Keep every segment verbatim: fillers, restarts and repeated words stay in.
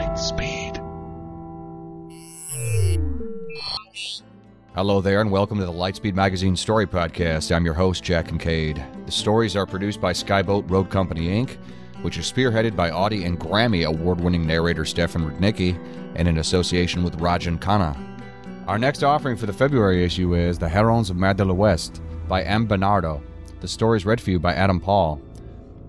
Lightspeed. Hello there, and welcome to the Lightspeed Magazine Story Podcast. I'm your host, Jack Kincaid. The stories are produced by Skyboat Road Company Incorporated, which is spearheaded by Audie and Grammy award-winning narrator Stefan Rudnicki, and in association with Rajan Khanna. Our next offering for the February issue is The Herons of Mer de l'Ouest by M. Bernardo. The story is read for you by Adam Paul.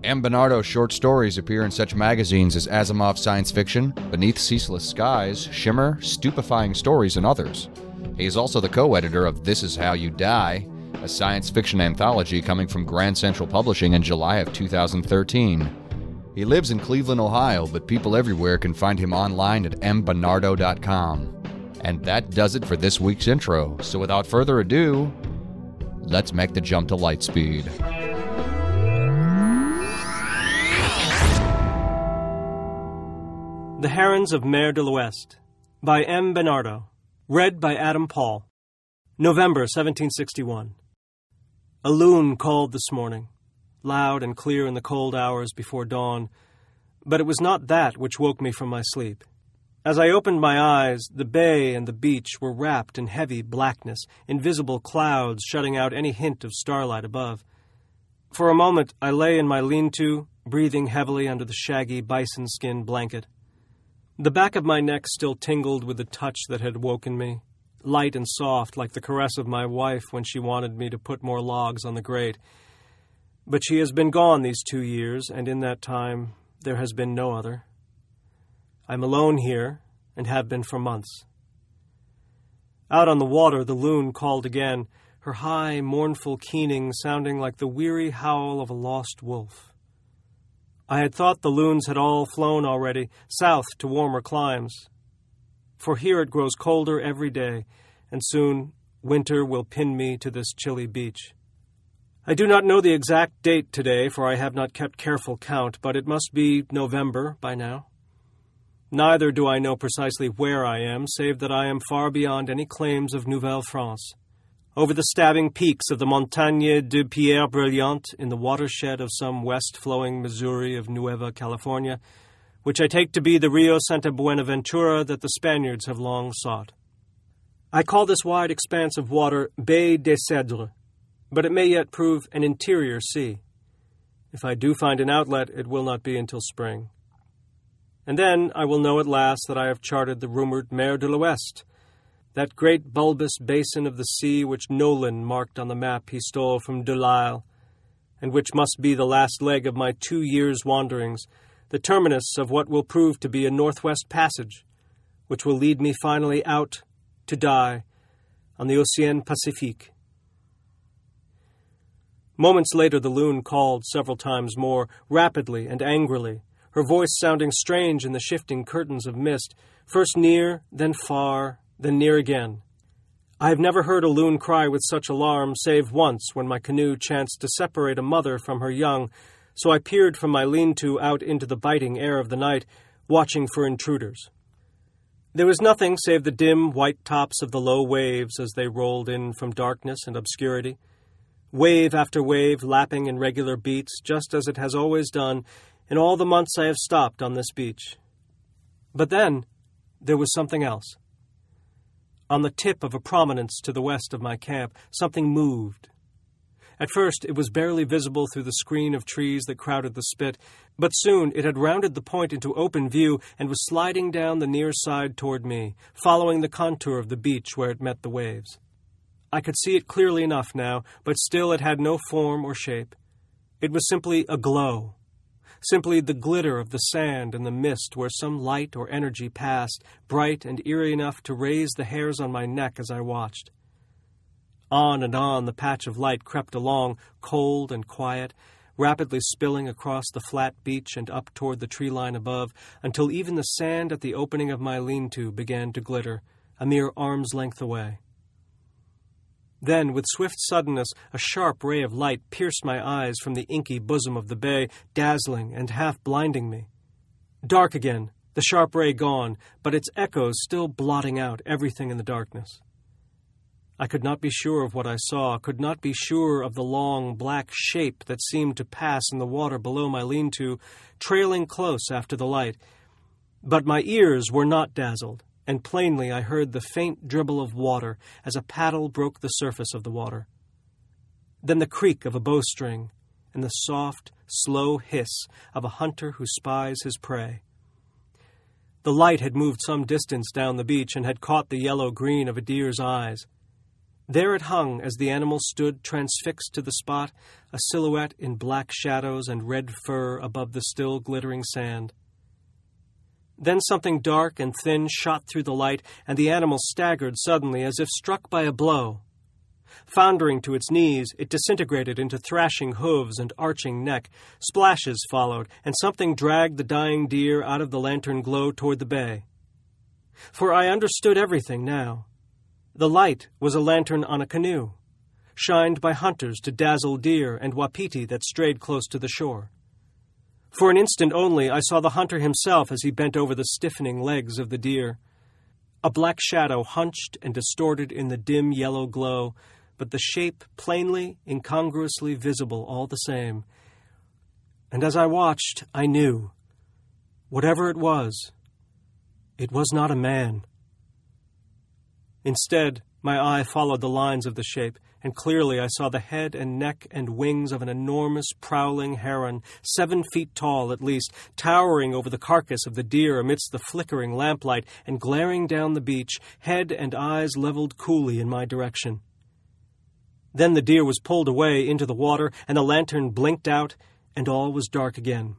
M. Bernardo's short stories appear in such magazines as Asimov Science Fiction, Beneath Ceaseless Skies, Shimmer, Stupifying Stories, and others. He is also the co-editor of This Is How You Die, a science fiction anthology coming from Grand Central Publishing in July of two thousand thirteen. He lives in Cleveland, Ohio, but people everywhere can find him online at m bernardo dot com. And that does it for this week's intro. So without further ado, let's make the jump to Lightspeed. The Herons of Mer de l'Ouest by M. Bernardo. Read by Adam Paul. November seventeen sixty-one. A loon called this morning, loud and clear in the cold hours before dawn, but it was not that which woke me from my sleep. As I opened my eyes, the bay and the beach were wrapped in heavy blackness, invisible clouds shutting out any hint of starlight above. For a moment I lay in my lean-to, breathing heavily under the shaggy bison-skin blanket. The back of my neck still tingled with the touch that had woken me, light and soft like the caress of my wife when she wanted me to put more logs on the grate. But she has been gone these two years, and in that time there has been no other. I'm alone here, and have been for months. Out on the water, the loon called again, her high, mournful keening sounding like the weary howl of a lost wolf. I had thought the loons had all flown already, south to warmer climes. For here it grows colder every day, and soon winter will pin me to this chilly beach. I do not know the exact date today, for I have not kept careful count, but it must be November by now. Neither do I know precisely where I am, save that I am far beyond any claims of Nouvelle France, over the stabbing peaks of the Montagne de Pierre Brillante in the watershed of some west-flowing Missouri of Nueva California, which I take to be the Rio Santa Buenaventura that the Spaniards have long sought. I call this wide expanse of water Baye des Cedres, but it may yet prove an interior sea. If I do find an outlet, it will not be until spring. And then I will know at last that I have charted the rumored Mer de l'Ouest, that great bulbous basin of the sea which Nolan marked on the map he stole from Delisle, and which must be the last leg of my two years' wanderings, the terminus of what will prove to be a northwest passage, which will lead me finally out to die on the Océan Pacifique. Moments later the loon called several times more, rapidly and angrily, her voice sounding strange in the shifting curtains of mist, first near, then far, then near again. I have never heard a loon cry with such alarm, save once when my canoe chanced to separate a mother from her young, so I peered from my lean-to out into the biting air of the night, watching for intruders. There was nothing save the dim white tops of the low waves as they rolled in from darkness and obscurity, wave after wave lapping in regular beats, just as it has always done in all the months I have stopped on this beach. But then there was something else. On the tip of a prominence to the west of my camp, something moved. At first it was barely visible through the screen of trees that crowded the spit, but soon it had rounded the point into open view and was sliding down the near side toward me, following the contour of the beach where it met the waves. I could see it clearly enough now, but still it had no form or shape. It was simply a glow, simply the glitter of the sand and the mist where some light or energy passed, bright and eerie enough to raise the hairs on my neck as I watched. On and on the patch of light crept along, cold and quiet, rapidly spilling across the flat beach and up toward the tree line above, until even the sand at the opening of my lean-to began to glitter, a mere arm's length away. Then, with swift suddenness, a sharp ray of light pierced my eyes from the inky bosom of the bay, dazzling and half-blinding me. Dark again, the sharp ray gone, but its echoes still blotting out everything in the darkness. I could not be sure of what I saw, could not be sure of the long, black shape that seemed to pass in the water below my lean-to, trailing close after the light. But my ears were not dazzled, and plainly I heard the faint dribble of water as a paddle broke the surface of the water. Then the creak of a bowstring, and the soft, slow hiss of a hunter who spies his prey. The light had moved some distance down the beach and had caught the yellow-green of a deer's eyes. There it hung as the animal stood transfixed to the spot, a silhouette in black shadows and red fur above the still glittering sand. Then something dark and thin shot through the light, and the animal staggered suddenly as if struck by a blow. Foundering to its knees, it disintegrated into thrashing hooves and arching neck. Splashes followed, and something dragged the dying deer out of the lantern glow toward the bay. For I understood everything now. The light was a lantern on a canoe, shined by hunters to dazzle deer and wapiti that strayed close to the shore. For an instant only I saw the hunter himself as he bent over the stiffening legs of the deer. A black shadow hunched and distorted in the dim yellow glow, but the shape plainly, incongruously visible all the same. And as I watched, I knew. Whatever it was, it was not a man. Instead, my eye followed the lines of the shape, and clearly I saw the head and neck and wings of an enormous prowling heron, seven feet tall at least, towering over the carcass of the deer amidst the flickering lamplight and glaring down the beach, head and eyes leveled coolly in my direction. Then the deer was pulled away into the water, and the lantern blinked out, and all was dark again.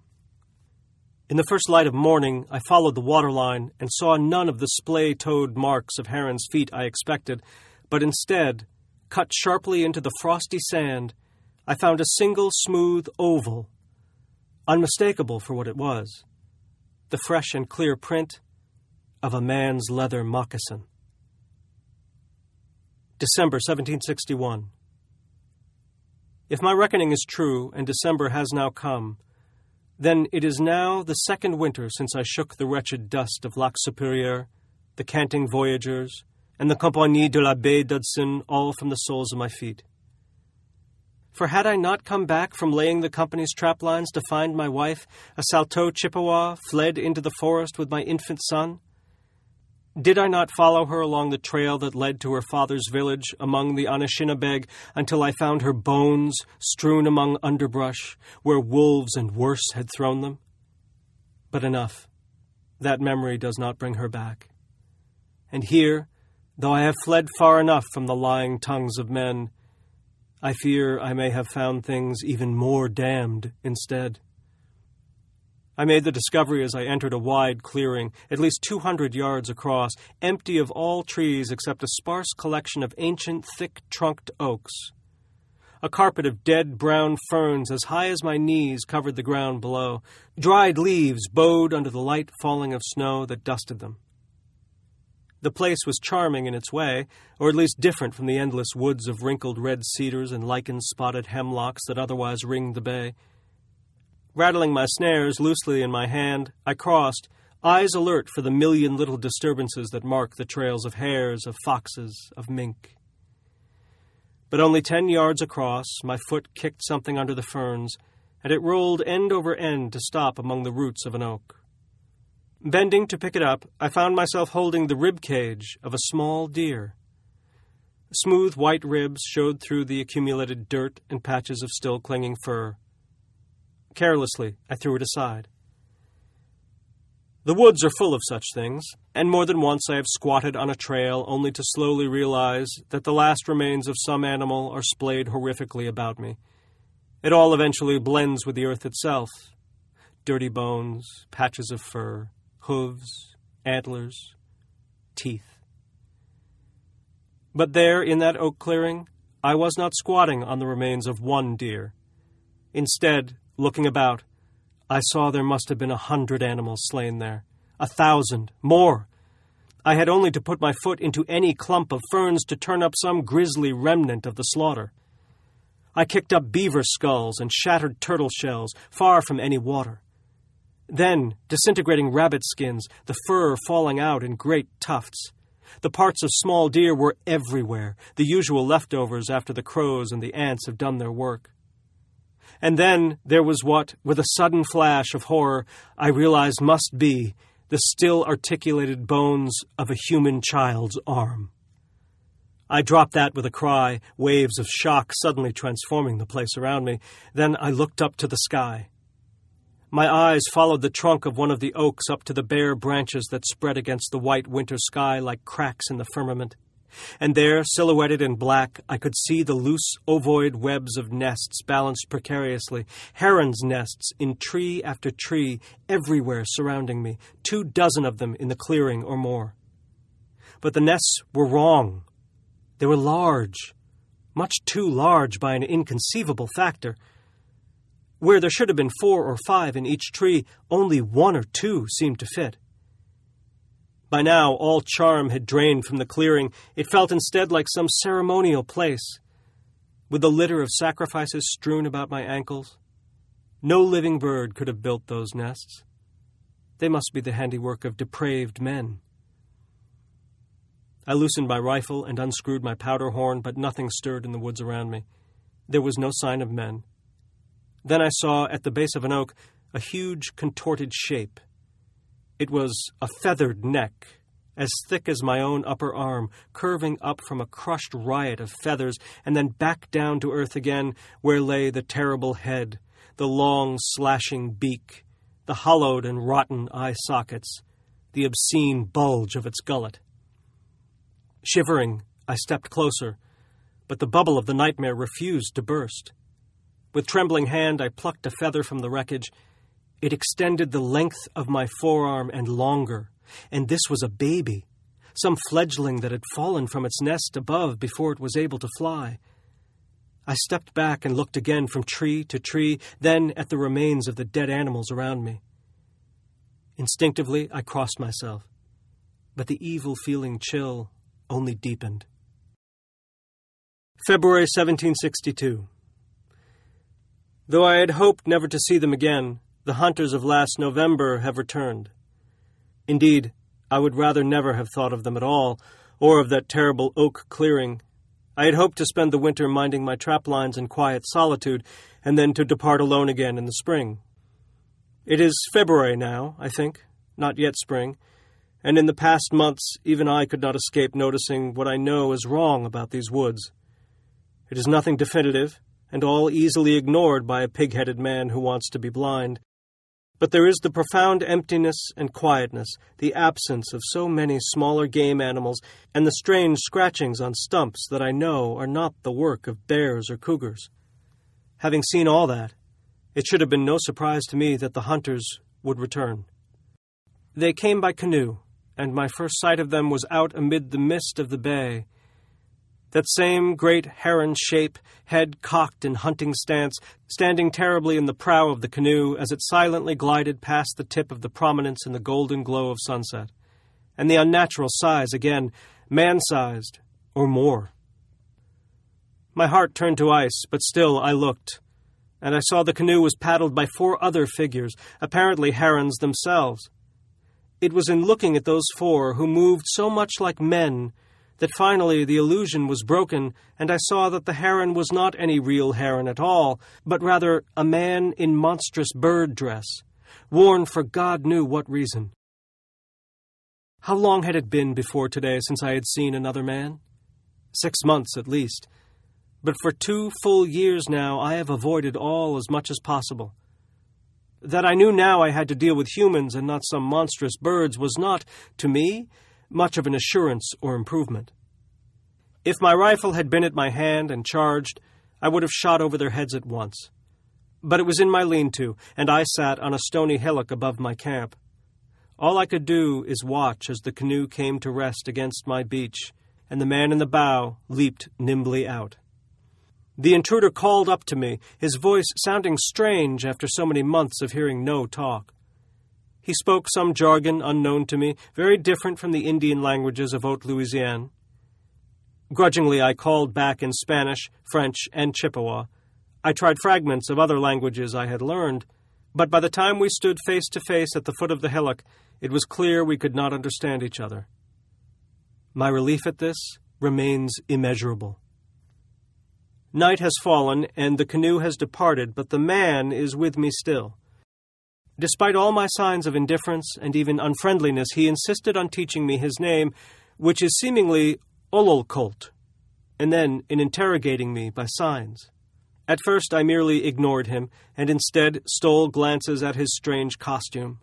In the first light of morning, I followed the waterline and saw none of the splay-toed marks of heron's feet I expected, but instead, cut sharply into the frosty sand, I found a single smooth oval, unmistakable for what it was, the fresh and clear print of a man's leather moccasin. December seventeen sixty-one. If my reckoning is true, and December has now come, then it is now the second winter since I shook the wretched dust of Lac Superior, the canting voyagers, and the Compagnie de la Baie d'Hudson, all from the soles of my feet. For had I not come back from laying the company's traplines to find my wife, a Salteau Chippewa, fled into the forest with my infant son? Did I not follow her along the trail that led to her father's village among the Anishinaabeg until I found her bones strewn among underbrush, where wolves and worse had thrown them? But enough. That memory does not bring her back. And here, though I have fled far enough from the lying tongues of men, I fear I may have found things even more damned instead. I made the discovery as I entered a wide clearing, at least two hundred yards across, empty of all trees except a sparse collection of ancient, thick-trunked oaks. A carpet of dead brown ferns as high as my knees covered the ground below. Dried leaves bowed under the light falling of snow that dusted them. The place was charming in its way, or at least different from the endless woods of wrinkled red cedars and lichen-spotted hemlocks that otherwise ringed the bay. Rattling my snares loosely in my hand, I crossed, eyes alert for the million little disturbances that mark the trails of hares, of foxes, of mink. But only ten yards across, my foot kicked something under the ferns, and it rolled end over end to stop among the roots of an oak. Bending to pick it up, I found myself holding the rib cage of a small deer. Smooth white ribs showed through the accumulated dirt and patches of still clinging fur. Carelessly, I threw it aside. The woods are full of such things, and more than once I have squatted on a trail only to slowly realize that the last remains of some animal are splayed horrifically about me. It all eventually blends with the earth itself. Dirty bones, patches of fur, hooves, antlers, teeth. But there, in that oak clearing, I was not squatting on the remains of one deer. Instead, looking about, I saw there must have been a hundred animals slain there. A thousand, more. I had only to put my foot into any clump of ferns to turn up some grisly remnant of the slaughter. I kicked up beaver skulls and shattered turtle shells, far from any water. Then, disintegrating rabbit skins, the fur falling out in great tufts. The parts of small deer were everywhere, the usual leftovers after the crows and the ants have done their work. And then there was what, with a sudden flash of horror, I realized must be the still articulated bones of a human child's arm. I dropped that with a cry, waves of shock suddenly transforming the place around me. Then I looked up to the sky. My eyes followed the trunk of one of the oaks up to the bare branches that spread against the white winter sky like cracks in the firmament. And there, silhouetted in black, I could see the loose, ovoid webs of nests balanced precariously, herons' nests in tree after tree, everywhere surrounding me, two dozen of them in the clearing or more. But the nests were wrong. They were large, much too large by an inconceivable factor. Where there should have been four or five in each tree, only one or two seemed to fit. By now, all charm had drained from the clearing. It felt instead like some ceremonial place, with the litter of sacrifices strewn about my ankles. No living bird could have built those nests. They must be the handiwork of depraved men. I loosened my rifle and unscrewed my powder horn, but nothing stirred in the woods around me. There was no sign of men. Then I saw, at the base of an oak, a huge contorted shape. It was a feathered neck, as thick as my own upper arm, curving up from a crushed riot of feathers and then back down to earth again, where lay the terrible head, the long, slashing beak, the hollowed and rotten eye sockets, the obscene bulge of its gullet. Shivering, I stepped closer, but the bubble of the nightmare refused to burst. With trembling hand, I plucked a feather from the wreckage. It extended the length of my forearm and longer, and this was a baby, some fledgling that had fallen from its nest above before it was able to fly. I stepped back and looked again from tree to tree, then at the remains of the dead animals around me. Instinctively, I crossed myself, but the evil-feeling chill only deepened. February seventeen sixty-two. Though I had hoped never to see them again, the hunters of last November have returned. Indeed, I would rather never have thought of them at all, or of that terrible oak clearing. I had hoped to spend the winter minding my trap lines in quiet solitude, and then to depart alone again in the spring. It is February now, I think, not yet spring, and in the past months even I could not escape noticing what I know is wrong about these woods. It is nothing definitive, and all easily ignored by a pig-headed man who wants to be blind. But there is the profound emptiness and quietness, the absence of so many smaller game animals, and the strange scratchings on stumps that I know are not the work of bears or cougars. Having seen all that, it should have been no surprise to me that the hunters would return. They came by canoe, and my first sight of them was out amid the mist of the bay. That same great heron shape, head cocked in hunting stance, standing terribly in the prow of the canoe as it silently glided past the tip of the prominence in the golden glow of sunset, and the unnatural size again, man-sized, or more. My heart turned to ice, but still I looked, and I saw the canoe was paddled by four other figures, apparently herons themselves. It was in looking at those four who moved so much like men that finally the illusion was broken, and I saw that the heron was not any real heron at all, but rather a man in monstrous bird dress, worn for God knew what reason. How long had it been before today since I had seen another man? Six months at least. But for two full years now I have avoided all as much as possible. That I knew now I had to deal with humans and not some monstrous birds was not, to me, much of an assurance or improvement. If my rifle had been at my hand and charged, I would have shot over their heads at once. But it was in my lean-to, and I sat on a stony hillock above my camp. All I could do is watch as the canoe came to rest against my beach, and the man in the bow leaped nimbly out. The intruder called up to me, his voice sounding strange after so many months of hearing no talk. He spoke some jargon unknown to me, very different from the Indian languages of Haute Louisiane. Grudgingly, I called back in Spanish, French, and Chippewa. I tried fragments of other languages I had learned, but by the time we stood face to face at the foot of the hillock, it was clear we could not understand each other. My relief at this remains immeasurable. Night has fallen, and the canoe has departed, but the man is with me still. Despite all my signs of indifference and even unfriendliness, he insisted on teaching me his name, which is seemingly Olokolt, and then in interrogating me by signs. At first I merely ignored him, and instead stole glances at his strange costume.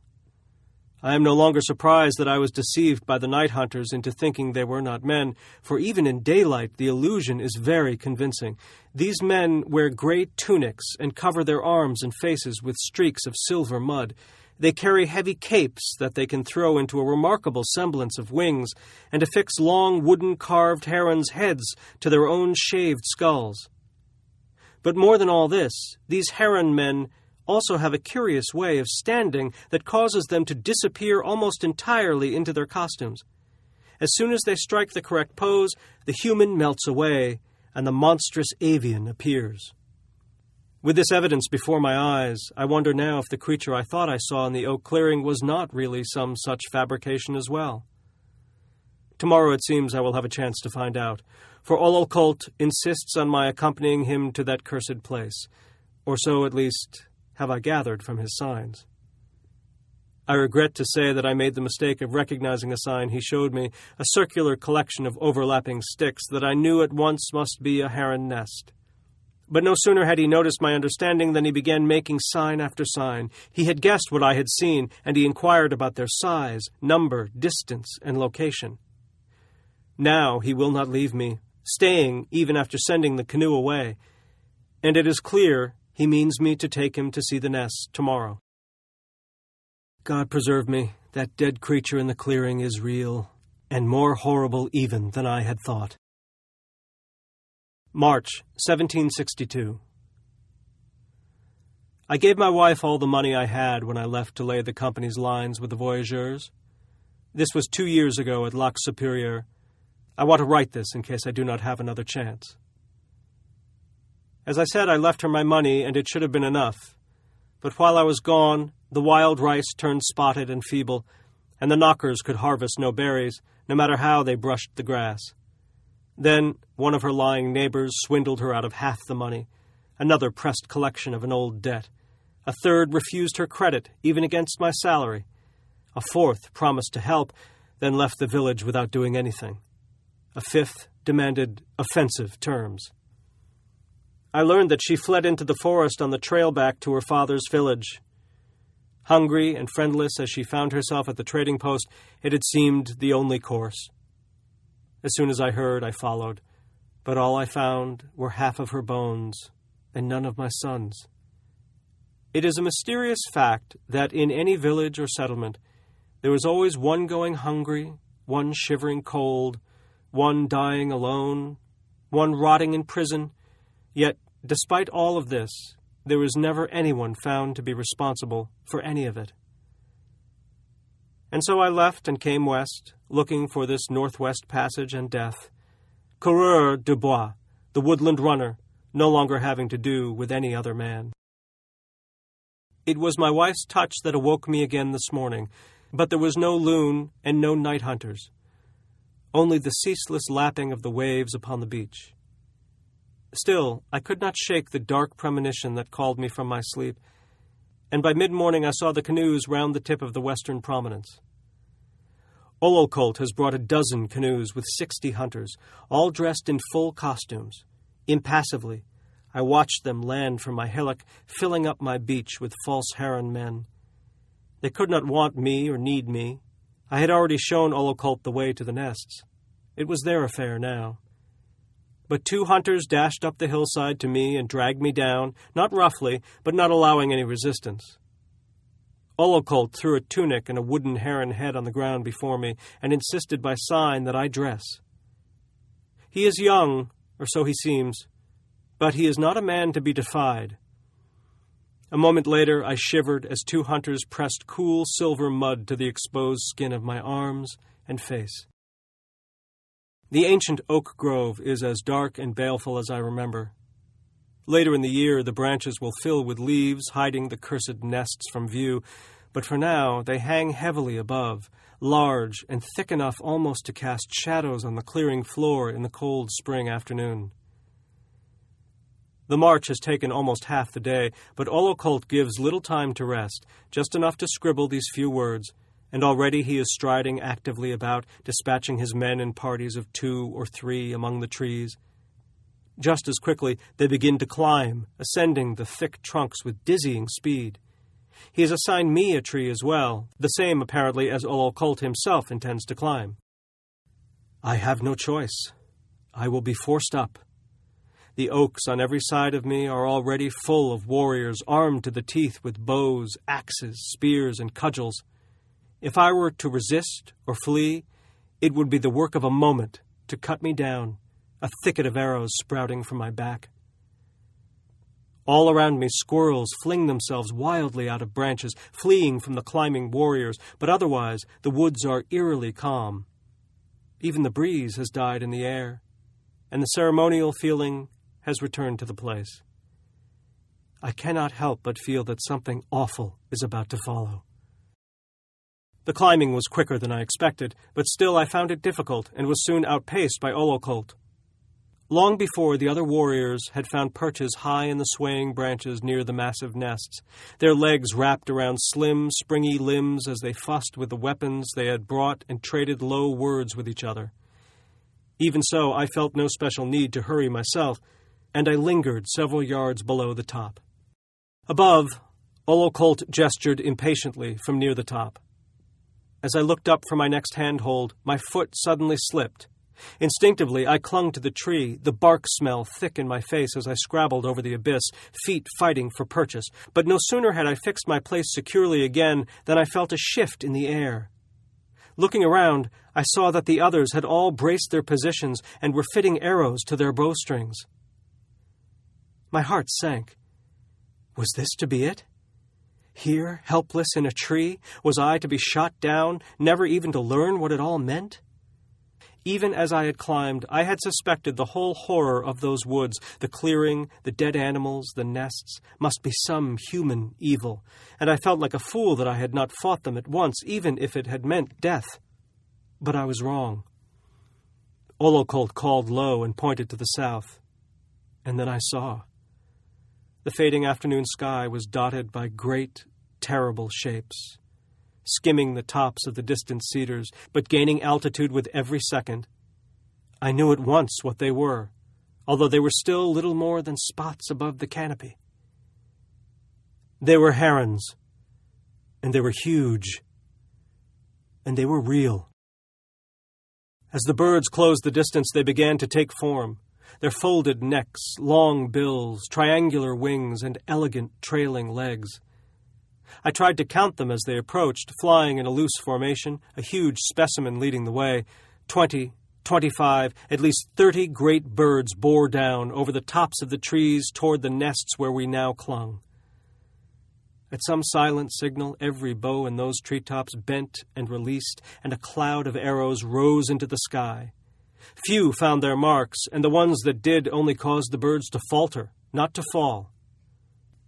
I am no longer surprised that I was deceived by the night hunters into thinking they were not men, for even in daylight the illusion is very convincing. These men wear gray tunics and cover their arms and faces with streaks of silver mud. They carry heavy capes that they can throw into a remarkable semblance of wings and affix long wooden carved herons' heads to their own shaved skulls. But more than all this, these heron men also have a curious way of standing that causes them to disappear almost entirely into their costumes. As soon as they strike the correct pose, the human melts away, and the monstrous avian appears. With this evidence before my eyes, I wonder now if the creature I thought I saw in the oak clearing was not really some such fabrication as well. Tomorrow, it seems, I will have a chance to find out, for Olokolt insists on my accompanying him to that cursed place, or so at least have I gathered from his signs. I regret to say that I made the mistake of recognizing a sign he showed me, a circular collection of overlapping sticks that I knew at once must be a heron nest. But no sooner had he noticed my understanding than he began making sign after sign. He had guessed what I had seen, and he inquired about their size, number, distance, and location. Now he will not leave me, staying even after sending the canoe away, and it is clear he means me to take him to see the nest tomorrow. God preserve me, that dead creature in the clearing is real, and more horrible even than I had thought. March, seventeen sixty-two. I gave my wife all the money I had when I left to lay the company's lines with the voyageurs. This was two years ago at Lac Superior. I want to write this in case I do not have another chance. As I said, I left her my money, and it should have been enough. But while I was gone, the wild rice turned spotted and feeble, and the knockers could harvest no berries, no matter how they brushed the grass. Then one of her lying neighbors swindled her out of half the money. Another pressed collection of an old debt. A third refused her credit, even against my salary. A fourth promised to help, then left the village without doing anything. A fifth demanded offensive terms. I learned that she fled into the forest on the trail back to her father's village. Hungry and friendless as she found herself at the trading post, it had seemed the only course. As soon as I heard, I followed, but all I found were half of her bones and none of my son's. It is a mysterious fact that in any village or settlement, there is always one going hungry, one shivering cold, one dying alone, one rotting in prison. Yet, despite all of this, there was never anyone found to be responsible for any of it. And so I left and came west, looking for this northwest passage and death. Coureur de bois, the woodland runner, no longer having to do with any other man. It was my wife's touch that awoke me again this morning, but there was no loon and no night hunters, only the ceaseless lapping of the waves upon the beach. Still, I could not shake the dark premonition that called me from my sleep, and by mid-morning I saw the canoes round the tip of the western prominence. Olokolt has brought a dozen canoes with sixty hunters, all dressed in full costumes. Impassively, I watched them land from my hillock, filling up my beach with false heron men. They could not want me or need me. I had already shown Olokolt the way to the nests. It was their affair now. But two hunters dashed up the hillside to me and dragged me down, not roughly, but not allowing any resistance. Olokolt threw a tunic and a wooden heron head on the ground before me and insisted by sign that I dress. He is young, or so he seems, but he is not a man to be defied. A moment later, I shivered as two hunters pressed cool silver mud to the exposed skin of my arms and face. The ancient oak grove is as dark and baleful as I remember. Later in the year, the branches will fill with leaves, hiding the cursed nests from view, but for now they hang heavily above, large and thick enough almost to cast shadows on the clearing floor in the cold spring afternoon. The march has taken almost half the day, but Olokolt gives little time to rest, just enough to scribble these few words, and already he is striding actively about, dispatching his men in parties of two or three among the trees. Just as quickly, they begin to climb, ascending the thick trunks with dizzying speed. He has assigned me a tree as well, the same apparently as Olokolt himself intends to climb. I have no choice. I will be forced up. The oaks on every side of me are already full of warriors armed to the teeth with bows, axes, spears, and cudgels. If I were to resist or flee, it would be the work of a moment to cut me down, a thicket of arrows sprouting from my back. All around me, squirrels fling themselves wildly out of branches, fleeing from the climbing warriors, but otherwise the woods are eerily calm. Even the breeze has died in the air, and the ceremonial feeling has returned to the place. I cannot help but feel that something awful is about to follow. The climbing was quicker than I expected, but still I found it difficult and was soon outpaced by Olokolt. Long before the other warriors had found perches high in the swaying branches near the massive nests, their legs wrapped around slim, springy limbs as they fussed with the weapons they had brought and traded low words with each other. Even so, I felt no special need to hurry myself, and I lingered several yards below the top. Above, Olokolt gestured impatiently from near the top. As I looked up for my next handhold, my foot suddenly slipped. Instinctively, I clung to the tree, the bark smell thick in my face as I scrabbled over the abyss, feet fighting for purchase. But no sooner had I fixed my place securely again than I felt a shift in the air. Looking around, I saw that the others had all braced their positions and were fitting arrows to their bowstrings. My heart sank. Was this to be it? Here, helpless in a tree, was I to be shot down, never even to learn what it all meant? Even as I had climbed, I had suspected the whole horror of those woods, the clearing, the dead animals, the nests, must be some human evil, and I felt like a fool that I had not fought them at once, even if it had meant death. But I was wrong. Olokolt called low and pointed to the south, and then I saw. The fading afternoon sky was dotted by great, terrible shapes, skimming the tops of the distant cedars, but gaining altitude with every second. I knew at once what they were, although they were still little more than spots above the canopy. They were herons, and they were huge, and they were real. As the birds closed the distance, they began to take form. Their folded necks, long bills, triangular wings, and elegant trailing legs. I tried to count them as they approached, flying in a loose formation, a huge specimen leading the way. Twenty, twenty-five, at least thirty great birds bore down over the tops of the trees toward the nests where we now clung. At some silent signal, every bow in those treetops bent and released, and a cloud of arrows rose into the sky. Few found their marks, and the ones that did only caused the birds to falter, not to fall.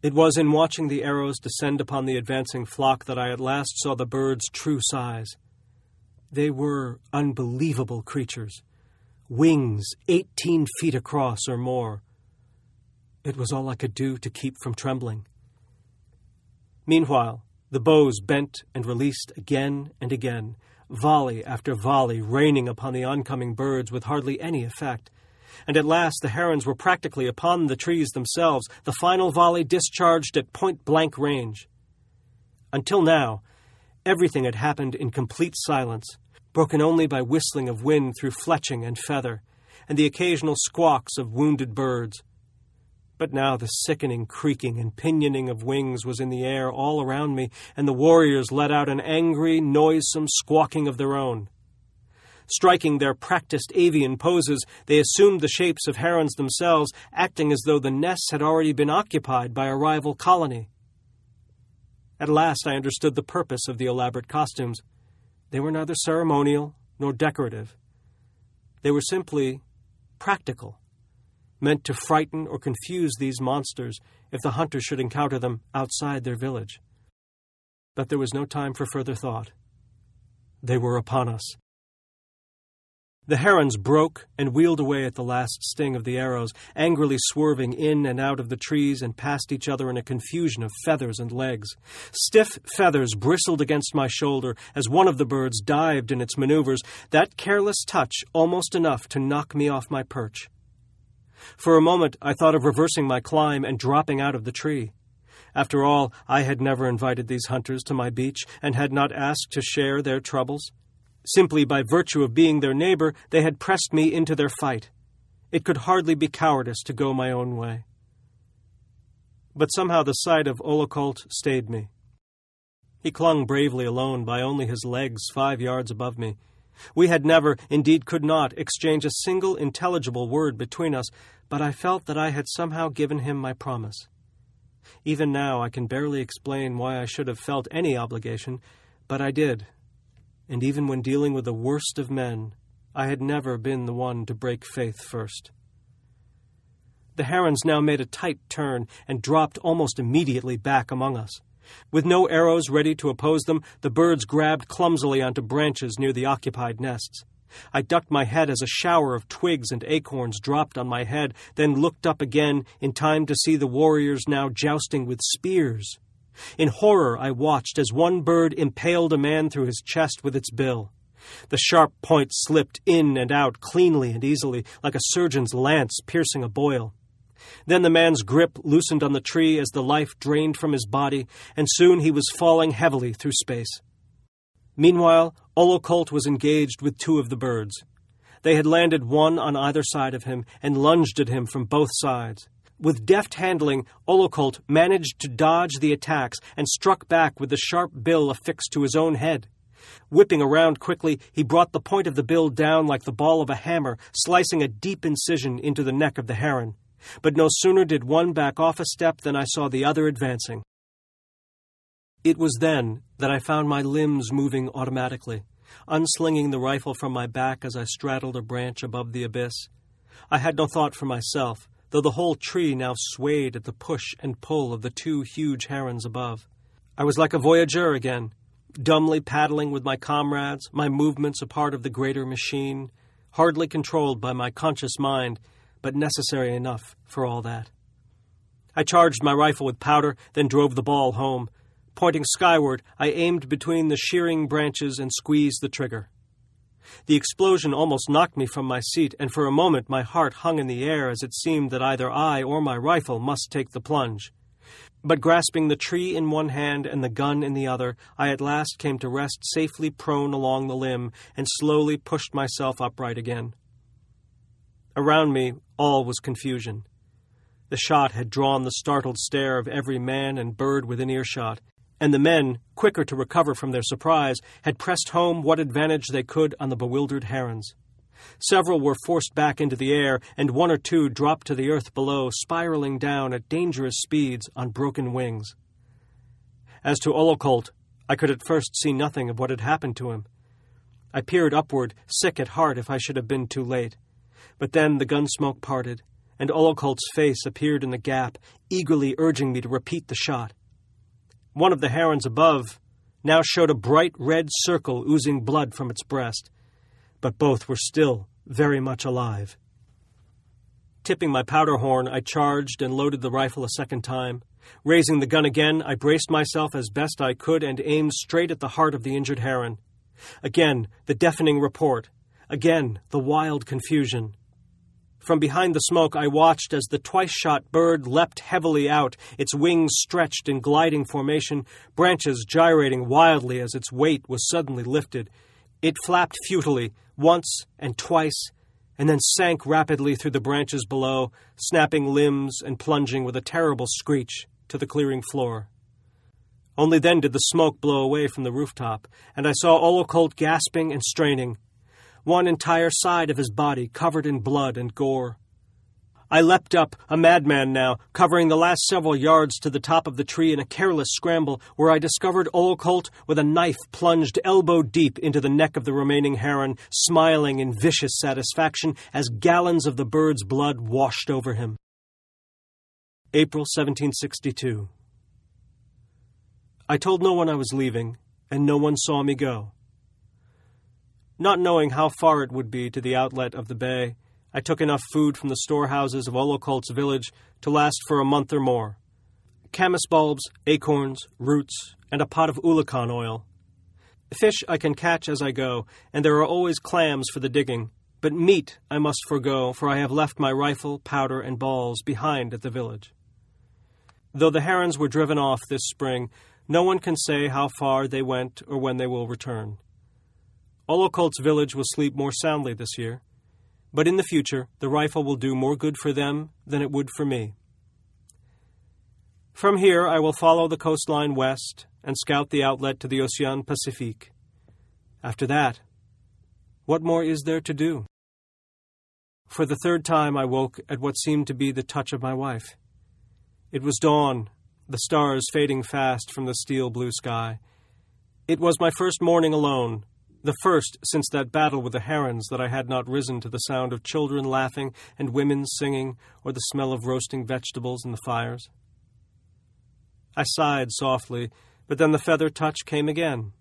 It was in watching the arrows descend upon the advancing flock that I at last saw the birds' true size. They were unbelievable creatures, wings eighteen feet across or more. It was all I could do to keep from trembling. Meanwhile, the bows bent and released again and again, volley after volley raining upon the oncoming birds with hardly any effect, and at last the herons were practically upon the trees themselves, the final volley discharged at point-blank range. Until now, everything had happened in complete silence, broken only by whistling of wind through fletching and feather, and the occasional squawks of wounded birds. But now the sickening creaking and pinioning of wings was in the air all around me, and the warriors let out an angry, noisome squawking of their own. Striking their practiced avian poses, they assumed the shapes of herons themselves, acting as though the nests had already been occupied by a rival colony. At last I understood the purpose of the elaborate costumes. They were neither ceremonial nor decorative. They were simply practical, meant to frighten or confuse these monsters if the hunter should encounter them outside their village. But there was no time for further thought. They were upon us. The herons broke and wheeled away at the last sting of the arrows, angrily swerving in and out of the trees and past each other in a confusion of feathers and legs. Stiff feathers bristled against my shoulder as one of the birds dived in its maneuvers, that careless touch almost enough to knock me off my perch. For a moment I thought of reversing my climb and dropping out of the tree. After all, I had never invited these hunters to my beach and had not asked to share their troubles. Simply by virtue of being their neighbor, they had pressed me into their fight. It could hardly be cowardice to go my own way. But somehow the sight of Olokolt stayed me. He clung bravely alone by only his legs five yards above me. We had never, indeed could not, exchange a single intelligible word between us, but I felt that I had somehow given him my promise. Even now I can barely explain why I should have felt any obligation, but I did. And even when dealing with the worst of men, I had never been the one to break faith first. The herons now made a tight turn and dropped almost immediately back among us. With no arrows ready to oppose them, the birds grabbed clumsily onto branches near the occupied nests. I ducked my head as a shower of twigs and acorns dropped on my head, then looked up again in time to see the warriors now jousting with spears. In horror I watched as one bird impaled a man through his chest with its bill. The sharp point slipped in and out cleanly and easily, like a surgeon's lance piercing a boil. Then the man's grip loosened on the tree as the life drained from his body, and soon he was falling heavily through space. Meanwhile, Olokolt was engaged with two of the birds. They had landed one on either side of him and lunged at him from both sides. With deft handling, Olokolt managed to dodge the attacks and struck back with the sharp bill affixed to his own head. Whipping around quickly, he brought the point of the bill down like the ball of a hammer, slicing a deep incision into the neck of the heron. But no sooner did one back off a step than I saw the other advancing. It was then that I found my limbs moving automatically, unslinging the rifle from my back as I straddled a branch above the abyss. I had no thought for myself, though the whole tree now swayed at the push and pull of the two huge herons above. I was like a voyageur again, dumbly paddling with my comrades, my movements a part of the greater machine, hardly controlled by my conscious mind, but necessary enough for all that. I charged my rifle with powder, then drove the ball home. Pointing skyward, I aimed between the shearing branches and squeezed the trigger. The explosion almost knocked me from my seat, and for a moment my heart hung in the air as it seemed that either I or my rifle must take the plunge. But grasping the tree in one hand and the gun in the other, I at last came to rest safely prone along the limb and slowly pushed myself upright again. Around me all was confusion. The shot had drawn the startled stare of every man and bird within earshot, and the men, quicker to recover from their surprise, had pressed home what advantage they could on the bewildered herons. Several were forced back into the air, and one or two dropped to the earth below, spiraling down at dangerous speeds on broken wings. As to Olokolt, I could at first see nothing of what had happened to him. I peered upward, sick at heart if I should have been too late. But then the gun smoke parted, and Olokolt's face appeared in the gap, eagerly urging me to repeat the shot. One of the herons above now showed a bright red circle oozing blood from its breast, but both were still very much alive. Tipping my powder horn, I charged and loaded the rifle a second time. Raising the gun again, I braced myself as best I could and aimed straight at the heart of the injured heron. Again, the deafening report. Again, the wild confusion. From behind the smoke, I watched as the twice-shot bird leapt heavily out, its wings stretched in gliding formation, branches gyrating wildly as its weight was suddenly lifted. It flapped futilely, once and twice, and then sank rapidly through the branches below, snapping limbs and plunging with a terrible screech to the clearing floor. Only then did the smoke blow away from the rooftop, and I saw Olokolt gasping and straining. one entire side of his body covered in blood and gore. I leapt up, a madman now, covering the last several yards to the top of the tree in a careless scramble, where I discovered Olokolt with a knife plunged elbow-deep into the neck of the remaining heron, smiling in vicious satisfaction as gallons of the bird's blood washed over him. April seventeen sixty-two. I told no one I was leaving, and no one saw me go. Not knowing how far it would be to the outlet of the bay, I took enough food from the storehouses of Olokolt's village to last for a month or more. Camas bulbs, acorns, roots, and a pot of ulican oil. Fish I can catch as I go, and there are always clams for the digging, but meat I must forego, for I have left my rifle, powder, and balls behind at the village. Though the herons were driven off this spring, no one can say how far they went or when they will return. Olokolt's village will sleep more soundly this year. But in the future, the rifle will do more good for them than it would for me. From here, I will follow the coastline west and scout the outlet to the Océan Pacifique. After that, what more is there to do? For the third time, I woke at what seemed to be the touch of my wife. It was dawn, the stars fading fast from the steel blue sky. It was my first morning alone, the first since that battle with the herons that I had not risen to the sound of children laughing and women singing or the smell of roasting vegetables in the fires. I sighed softly, but then the feather touch came again.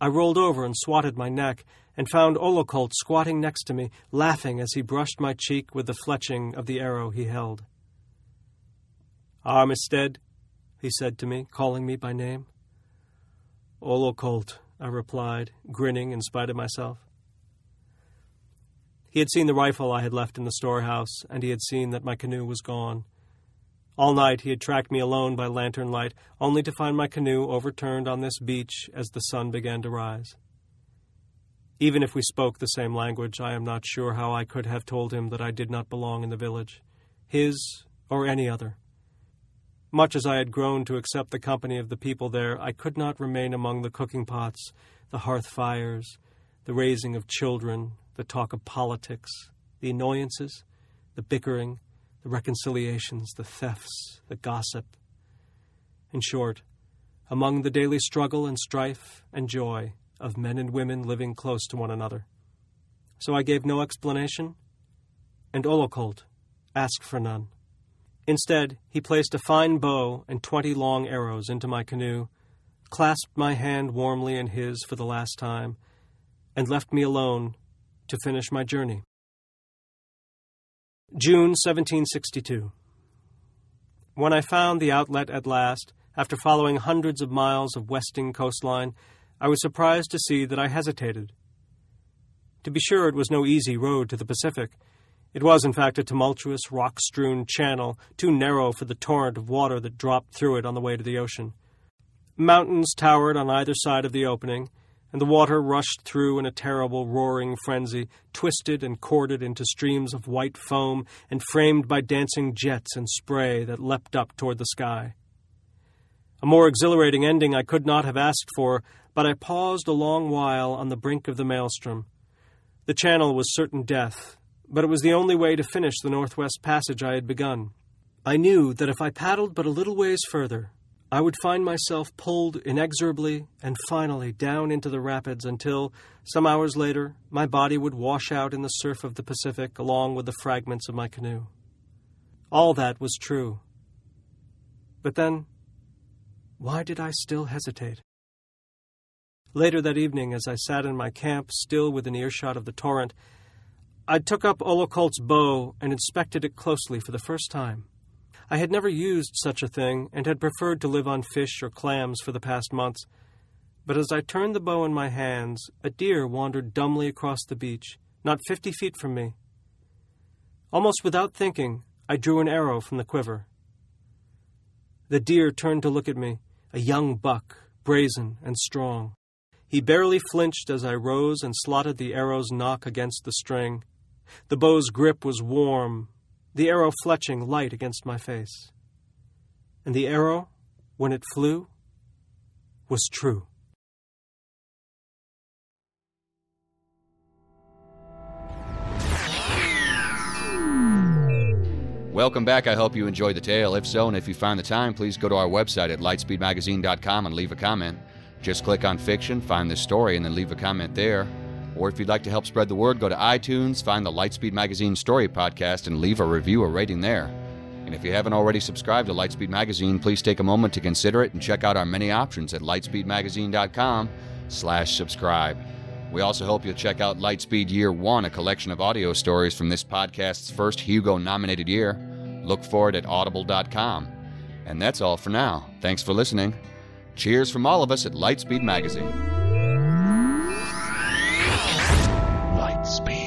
I rolled over and swatted my neck and found Olokolt squatting next to me, laughing as he brushed my cheek with the fletching of the arrow he held. "Armistead," he said to me, calling me by name. "Olokolt," I replied, grinning in spite of myself. He had seen the rifle I had left in the storehouse, and he had seen that my canoe was gone. All night he had tracked me alone by lantern light, only to find my canoe overturned on this beach as the sun began to rise. Even if we spoke the same language, I am not sure how I could have told him that I did not belong in the village, his or any other. Much as I had grown to accept the company of the people there, I could not remain among the cooking pots, the hearth fires, the raising of children, the talk of politics, the annoyances, the bickering, the reconciliations, the thefts, the gossip. In short, among the daily struggle and strife and joy of men and women living close to one another. So I gave no explanation, and Olokolt asked for none. Instead, he placed a fine bow and twenty long arrows into my canoe, clasped my hand warmly in his for the last time, and left me alone to finish my journey. June seventeen sixty-two. When I found the outlet at last, after following hundreds of miles of westing coastline, I was surprised to see that I hesitated. To be sure, it was no easy road to the Pacific. It was, in fact, a tumultuous, rock-strewn channel, too narrow for the torrent of water that dropped through it on the way to the ocean. Mountains towered on either side of the opening, and the water rushed through in a terrible, roaring frenzy, twisted and corded into streams of white foam and framed by dancing jets and spray that leapt up toward the sky. A more exhilarating ending I could not have asked for, but I paused a long while on the brink of the maelstrom. The channel was certain death, but it was the only way to finish the Northwest Passage I had begun. I knew that if I paddled but a little ways further, I would find myself pulled inexorably and finally down into the rapids until, some hours later, my body would wash out in the surf of the Pacific along with the fragments of my canoe. All that was true. But then, why did I still hesitate? Later that evening, as I sat in my camp, still within earshot of the torrent, I took up Olokolt's bow and inspected it closely for the first time. I had never used such a thing and had preferred to live on fish or clams for the past months, but as I turned the bow in my hands, a deer wandered dumbly across the beach, not fifty feet from me. Almost without thinking, I drew an arrow from the quiver. The deer turned to look at me, a young buck, brazen and strong. He barely flinched as I rose and slotted the arrow's nock against the string. The bow's grip was warm, the arrow fletching light against my face. And the arrow, when it flew, was true. Welcome back. I hope you enjoyed the tale. If so, and if you find the time, please go to our website at lightspeed magazine dot com and leave a comment. Just click on fiction, find this story, and then leave a comment there. Or if you'd like to help spread the word, go to iTunes, find the Lightspeed Magazine Story Podcast, and leave a review or rating there. And if you haven't already subscribed to Lightspeed Magazine, please take a moment to consider it and check out our many options at lightspeed magazine dot com slash subscribe. We also hope you'll check out Lightspeed Year One, a collection of audio stories from this podcast's first Hugo-nominated year. Look for it at audible dot com. And that's all for now. Thanks for listening. Cheers from all of us at Lightspeed Magazine. Lightspeed.